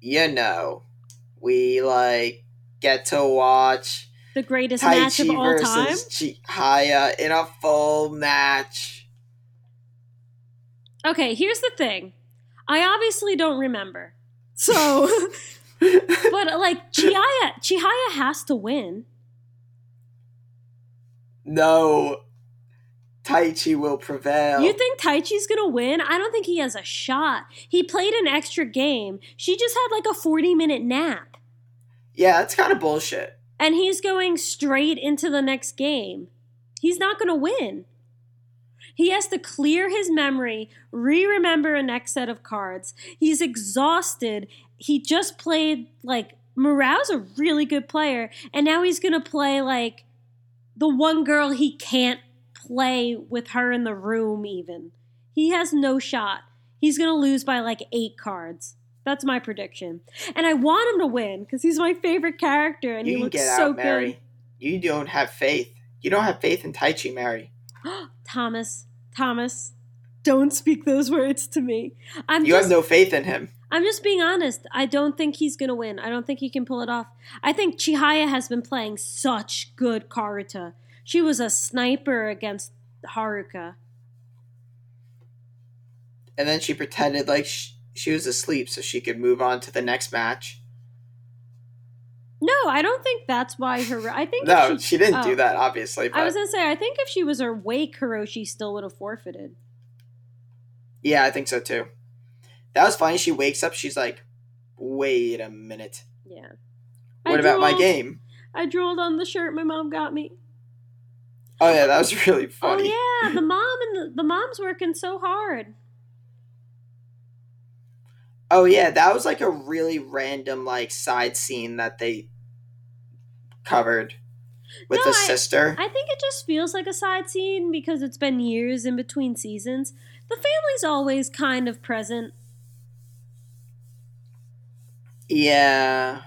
you know, we, like, get to watch... The greatest Taichi match of all time? Taichi versus Chihaya in a full match. Okay, here's the thing. I obviously don't remember. So, but like Chihaya, Chihaya has to win. No. Taichi will prevail. You think Taichi's going to win? I don't think he has a shot. He played an extra game. She just had like a forty-minute nap. Yeah, that's kind of bullshit. And he's going straight into the next game. He's not going to win. He has to clear his memory, re-remember a next set of cards. He's exhausted. He just played, like, Murao's a really good player, and now he's going to play, like, the one girl he can't play with her in the room, even. He has no shot. He's going to lose by, like, eight cards. That's my prediction. And I want him to win, because he's my favorite character, and you he looks get so out, Mary. Good. You don't have faith. You don't have faith in Taichi, Mary. Thomas, Thomas, don't speak those words to me. I'm you just, have no faith in him. I'm just being honest. I don't think he's going to win. I don't think he can pull it off. I think Chihaya has been playing such good Karuta. She was a sniper against Haruka. And then she pretended like she, she was asleep so she could move on to the next match. No, I don't think that's why her... I think no, she, she didn't oh, do that, obviously. But I was going to say, I think if she was awake, Hiroshi still would have forfeited. Yeah, I think so too. That was funny. She wakes up. She's like, wait a minute. Yeah. What I about drooled. my game? I drooled on the shirt my mom got me. Oh, yeah. That was really funny. Oh, yeah. The mom and the, the mom's working so hard. Oh, yeah, that was, like, a really random, like, side scene that they covered with no, the I, sister. I think it just feels like a side scene because it's been years in between seasons. The family's always kind of present. Yeah.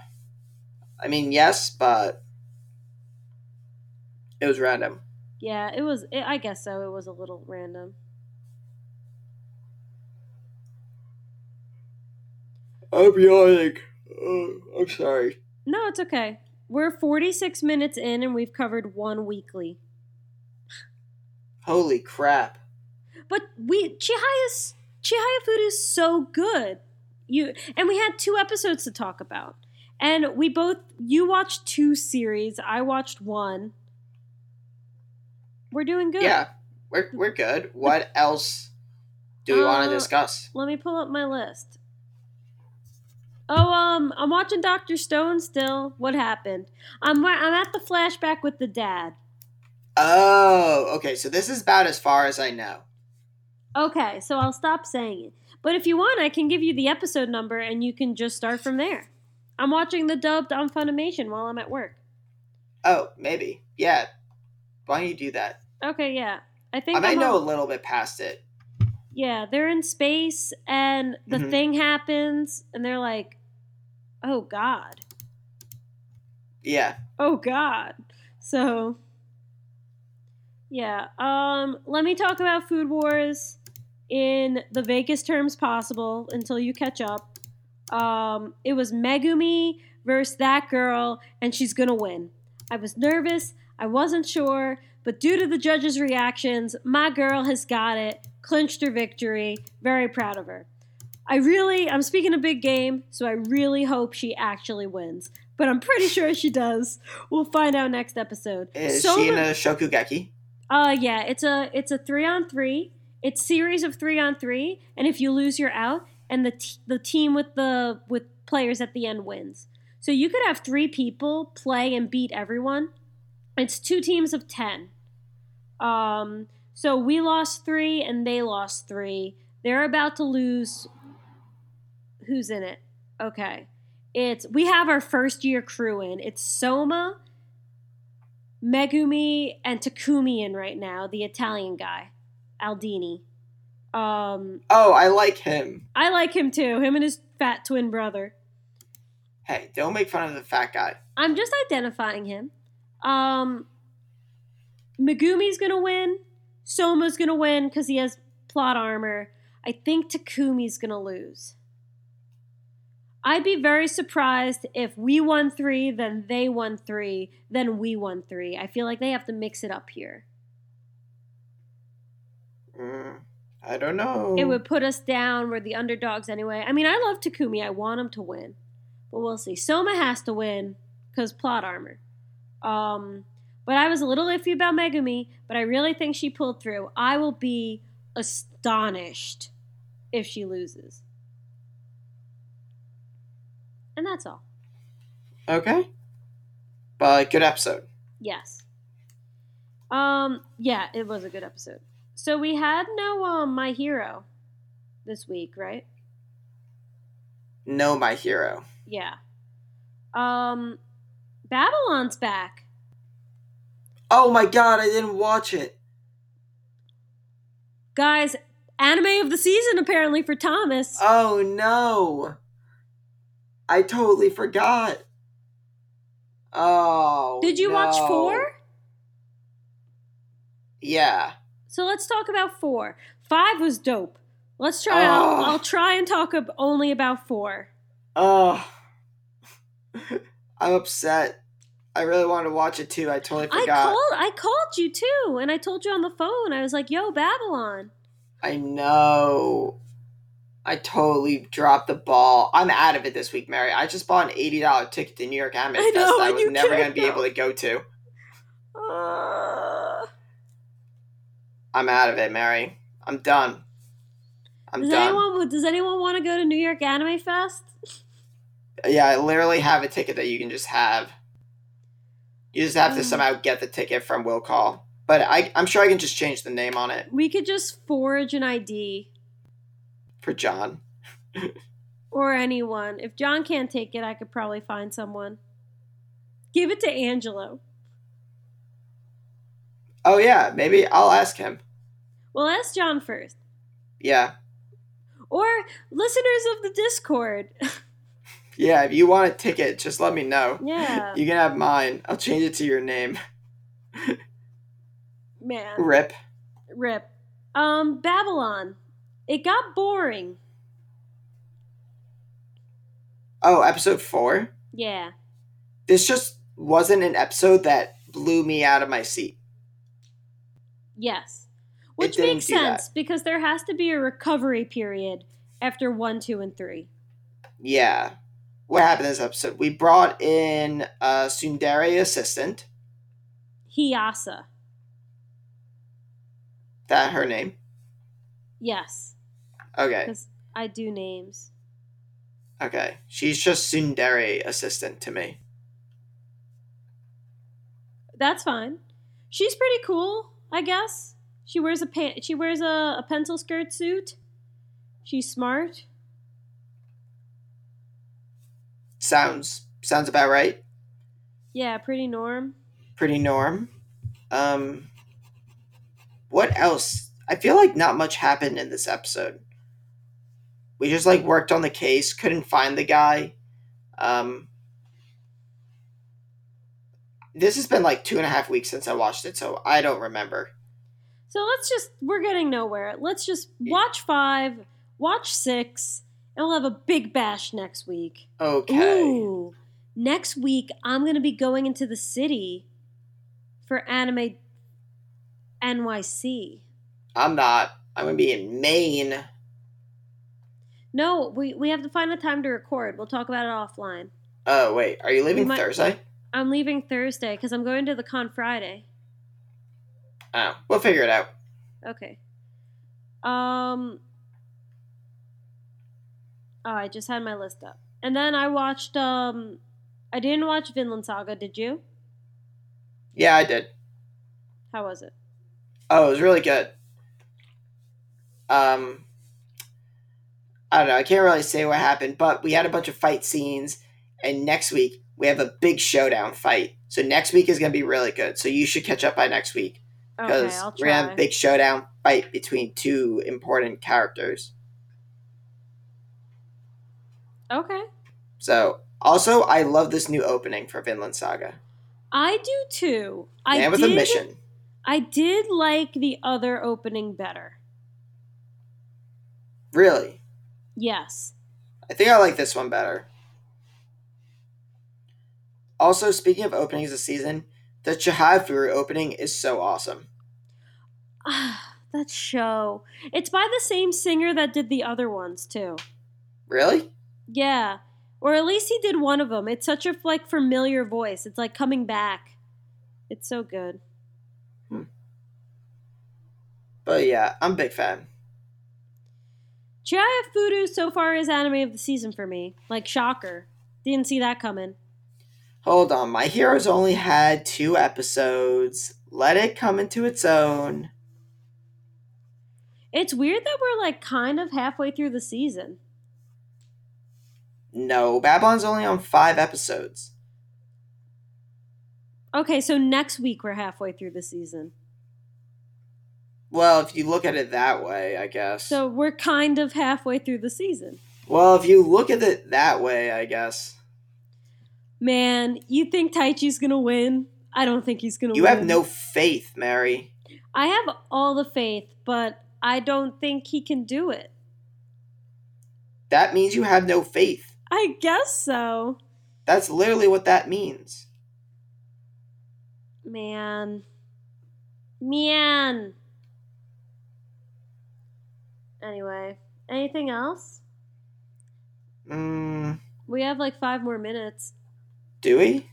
I mean, yes, but it was random. Yeah, it was, it, I guess so. It was a little random. I'm yawning. Uh, I'm sorry. No, it's okay. We're forty-six minutes in and we've covered one weekly. Holy crap. But we Chihaya's Chihayafuru is so good. You and we had two episodes to talk about. And we both you watched two series, I watched one. We're doing good. Yeah. We're we're good. What else do we uh, want to discuss? Let me pull up my list. Oh, um, I'm watching Doctor Stone still. What happened? I'm I'm at the flashback with the dad. Oh, okay. So this is about as far as I know. Okay, so I'll stop saying it. But if you want, I can give you the episode number, and you can just start from there. I'm watching the dubbed on Funimation while I'm at work. Oh, maybe. Yeah. Why don't you do that? Okay, yeah. I think I might I'm know on... a little bit past it. Yeah, they're in space, and the mm-hmm. thing happens, and they're like, oh, God. Yeah. Oh, God. So, yeah. Um, let me talk about Food Wars in the vaguest terms possible until you catch up. Um, it was Megumi versus that girl, and she's going to win. I was nervous. I wasn't sure. But due to the judges' reactions, my girl has got it. Clinched her victory. Very proud of her. I really, I'm speaking a big game, so I really hope she actually wins. But I'm pretty sure she does. We'll find out next episode. Is so she in a Shokugeki? Uh, yeah. It's a it's a three on three. It's series of three on three, and if you lose, you're out. And the t- the team with the with players at the end wins. So you could have three people play and beat everyone. It's two teams of ten. Um. So we lost three, and they lost three. They're about to lose. Who's in it? Okay. It's we have our first-year crew in. It's Soma, Megumi, and Takumi in right now, the Italian guy, Aldini. Um, oh, I like him. I like him, too. Him and his fat twin brother. Hey, don't make fun of the fat guy. I'm just identifying him. Um, Megumi's going to win. Soma's going to win because he has plot armor. I think Takumi's going to lose. I'd be very surprised if we won three, then they won three, then we won three. I feel like they have to mix it up here. Mm, I don't know. It would put us down. We're the underdogs anyway. I mean, I love Takumi. I want him to win. But we'll see. Soma has to win because plot armor. Um... But I was a little iffy about Megumi, but I really think she pulled through. I will be astonished if she loses. And that's all. Okay. But good episode. Yes. Um. Yeah, it was a good episode. So we had no um, My Hero this week, right? No My Hero. Yeah. Um. Babylon's back. Oh my god, I didn't watch it. Guys, anime of the season apparently for Thomas. Oh no. I totally forgot. Oh. Did you no. watch four? Yeah. So let's talk about four. Five was dope. Let's try. Uh, I'll, I'll try and talk ab- only about four. Oh, uh, I'm upset. I really wanted to watch it too. I totally forgot. I called. I called you too, and I told you on the phone. I was like, "Yo, Babylon." I know. I totally dropped the ball. I'm out of it this week, Mary. I just bought an eighty dollars ticket to New York Anime Fest that I was never going to be able to go to. Uh, I'm out of it, Mary. I'm done. I'm does done. Anyone, does anyone want to go to New York Anime Fest? Yeah, I literally have a ticket that you can just have. You just have um. to somehow get the ticket from Will Call. But I, I'm sure I can just change the name on it. We could just forge an I D. For John. Or anyone. If John can't take it, I could probably find someone. Give it to Angelo. Oh, yeah. Maybe I'll ask him. Well, ask John first. Yeah. Or listeners of the Discord. Yeah, if you want a ticket, just let me know. Yeah. You can have mine. I'll change it to your name. Man. Rip. Rip. Um, Babylon. It got boring. Oh, episode four? Yeah. This just wasn't an episode that blew me out of my seat. Yes. Which makes sense, that. because there has to be a recovery period after one, two, and three. Yeah. What happened in this episode? We brought in a Tsundere assistant. Hiyasa. That her name? Yes. Okay. Because I do names. Okay. She's just Tsundere assistant to me. That's fine. She's pretty cool, I guess. She wears a pa- she wears a, a pencil skirt suit. She's smart. Sounds sounds about right. Yeah, pretty norm. Pretty norm. Um What else? I feel like not much happened in this episode. We just, like, worked on the case, couldn't find the guy. Um, this has been, like, two and a half weeks since I watched it, so I don't remember. So let's just, we're getting nowhere. Let's just watch five, watch six, and we'll have a big bash next week. Okay. Ooh. Next week, I'm going to be going into the city for anime N Y C. I'm not. I'm going to be in Maine. No, we, we have to find a time to record. We'll talk about it offline. Oh, wait. Are you leaving might, Thursday? I'm leaving Thursday because I'm going to the con Friday. Oh, we'll figure it out. Okay. Um. Oh, I just had my list up. And then I watched, um, I didn't watch Vinland Saga, did you? Yeah, I did. How was it? Oh, it was really good. Um, I don't know. I can't really say what happened, but we had a bunch of fight scenes, and next week we have a big showdown fight. So next week is going to be really good. So you should catch up by next week because okay, we're going to have a big showdown fight between two important characters. Okay. So also, I love this new opening for Vinland Saga. I do too. I Man with did- a mission. I did like the other opening better. Really? Yes. I think I like this one better. Also, speaking of openings this season, the Chihayafuru opening is so awesome. Ah, that show. It's by the same singer that did the other ones, too. Really? Yeah. Or at least he did one of them. It's such a, like, familiar voice. It's like coming back. It's so good. Hmm. But yeah, I'm a big fan. Chihayafuru so far is anime of the season for me. Like, shocker. Didn't see that coming. Hold on, My Hero's only had two episodes. Let it come into its own. It's weird that we're, like, kind of halfway through the season. No, Babylon's only on five episodes. Okay, so next week we're halfway through the season. Well, if you look at it that way, I guess. So we're kind of halfway through the season. Well, if you look at it that way, I guess. Man, you think Taichi's going to win? I don't think he's going to win. You have no faith, Mary. I have all the faith, but I don't think he can do it. That means you have no faith. I guess so. That's literally what that means. Man. Man. Anyway, anything else? Mm. We have like five more minutes. Do we?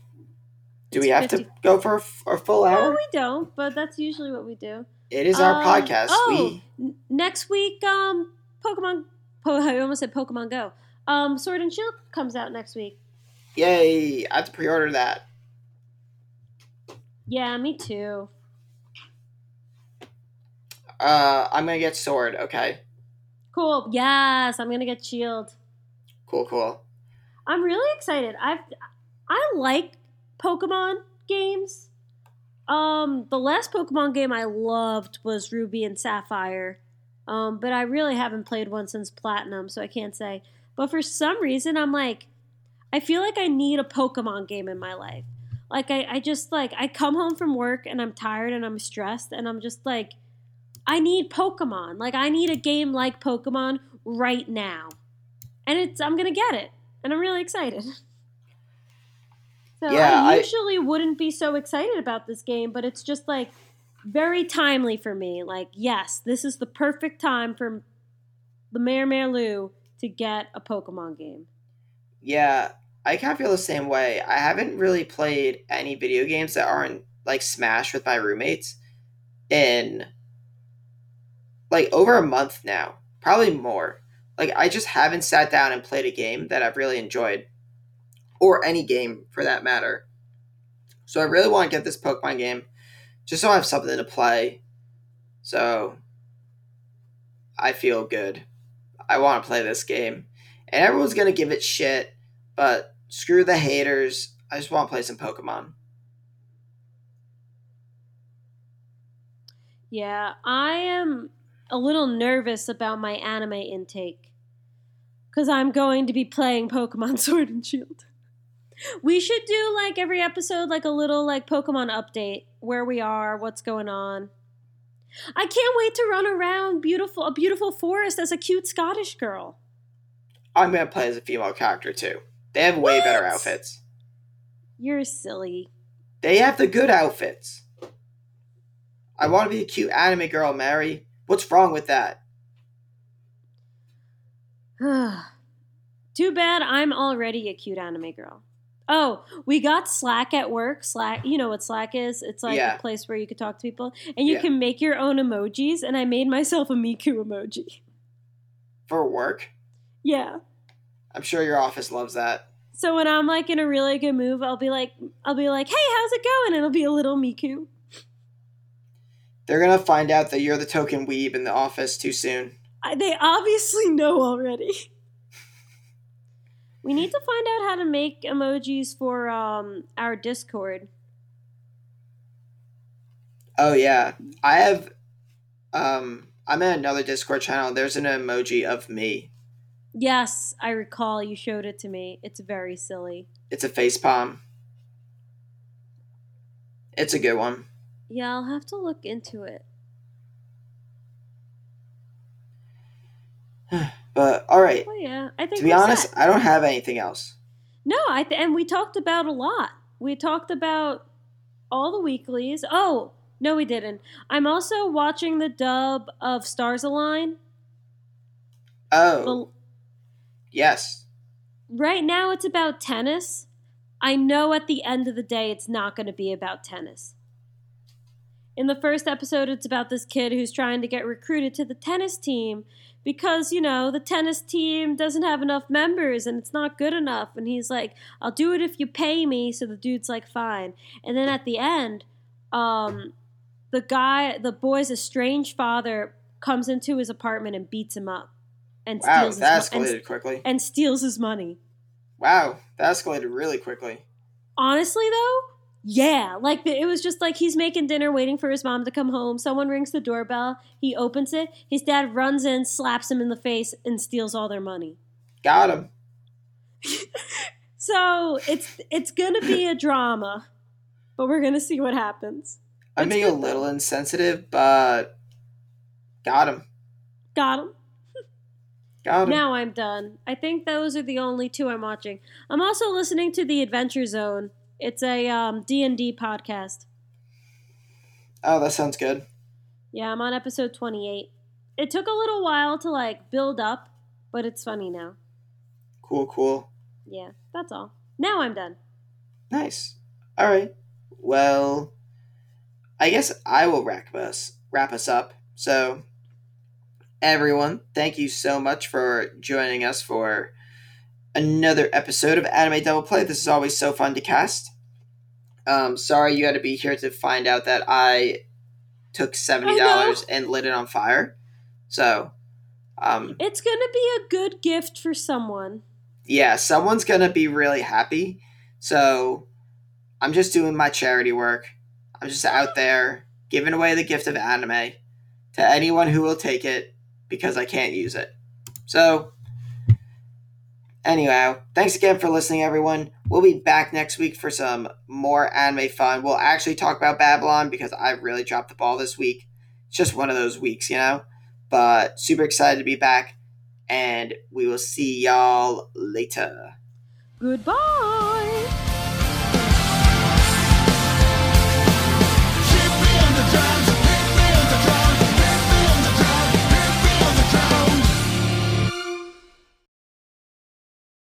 Do it's we have fifty to go for a, a full hour? No, we don't, but that's usually what we do. It is our um, podcast. Oh, we... n- next week, um, Pokemon... Po- I almost said Pokemon Go. Um, Sword and Shield comes out next week. Yay! I have to pre-order that. Yeah, me too. Uh, I'm gonna get Sword, okay. Cool. Yes, I'm gonna get Shield. Cool, cool. I'm really excited. I've... I like Pokemon games. Um, the last Pokemon game I loved was Ruby and Sapphire. Um, but I really haven't played one since Platinum, so I can't say. But for some reason, I'm like, I feel like I need a Pokemon game in my life. Like, I, I just, like, I come home from work, and I'm tired, and I'm stressed, and I'm just like, I need Pokemon. Like, I need a game like Pokemon right now. And it's I'm going to get it, and I'm really excited. So yeah, I usually I, wouldn't be so excited about this game, but it's just, like, very timely for me. Like, yes, this is the perfect time for the Mayor Merlu to get a Pokemon game. Yeah, I kind of feel the same way. I haven't really played any video games that aren't, like, Smash with my roommates in, like, over a month now. Probably more. Like, I just haven't sat down and played a game that I've really enjoyed. Or any game, for that matter. So I really want to get this Pokemon game, just so I have something to play. So I feel good. I want to play this game. And everyone's going to give it shit, but screw the haters. I just want to play some Pokemon. Yeah, I am a little nervous about my anime intake, because I'm going to be playing Pokemon Sword and Shield. We should do, like, every episode, like, a little, like, Pokemon update. Where we are, what's going on. I can't wait to run around beautiful a beautiful forest as a cute Scottish girl. I'm going to play as a female character, too. They have way what? better outfits. You're silly. They have the good outfits. I want to be a cute anime girl, Mary. What's wrong with that? Too bad I'm already a cute anime girl. Oh, we got Slack at work. Slack, you know what Slack is? It's like yeah. a place where you could talk to people. And you yeah. can make your own emojis. And I made myself a Miku emoji. For work? Yeah. I'm sure your office loves that. So when I'm like in a really good mood, I'll be like, I'll be like, hey, how's it going? And it'll be a little Miku. They're going to find out that you're the token weeb in the office too soon. I, they obviously know already. We need to find out how to make emojis for um, our Discord. Oh, yeah. I have... Um, I'm in another Discord channel. There's an emoji of me. Yes, I recall. You showed it to me. It's very silly. It's a facepalm. It's a good one. Yeah, I'll have to look into it. But, all right. Well, yeah. I think to be honest, set. I don't have anything else. No, I th- and we talked about a lot. We talked about all the weeklies. Oh, no, we didn't. I'm also watching the dub of Stars Align. Oh. The- yes. Right now it's about tennis. I know at the end of the day it's not going to be about tennis. In the first episode, it's about this kid who's trying to get recruited to the tennis team. Because, you know, the tennis team doesn't have enough members and it's not good enough. And he's like, I'll do it if you pay me. So the dude's like, fine. And then at the end, um, the guy, the boy's estranged father comes into his apartment and beats him up. And wow, steals that his, escalated and, quickly. And steals his money. Wow, that escalated really quickly. Honestly, though, yeah. Like, the, it was just like he's making dinner, waiting for his mom to come home. Someone rings the doorbell. He opens it. His dad runs in, slaps him in the face, and steals all their money. Got him. So it's it's going to be a drama, but we're going to see what happens. It's I'm being a little though. insensitive, but got him. Got him. Got it. Now I'm done. I think those are the only two I'm watching. I'm also listening to The Adventure Zone. It's a um, D and D podcast. Oh, that sounds good. Yeah, I'm on episode twenty-eight. It took a little while to, like, build up, but it's funny now. Cool, cool. Yeah, that's all. Now I'm done. Nice. All right. Well, I guess I will wrap us, wrap us up. So, everyone, thank you so much for joining us for another episode of Anime Double Play. This is always so fun to cast. Um, sorry you had to be here to find out that I took seventy dollars and lit it on fire. So, um, it's going to be a good gift for someone. Yeah, someone's going to be really happy. So, I'm just doing my charity work. I'm just out there giving away the gift of anime to anyone who will take it because I can't use it. So, anyhow, thanks again for listening, everyone. We'll be back next week for some more anime fun. We'll actually talk about Babylon because I really dropped the ball this week. It's just one of those weeks, you know? But super excited to be back, and we will see y'all later. Goodbye!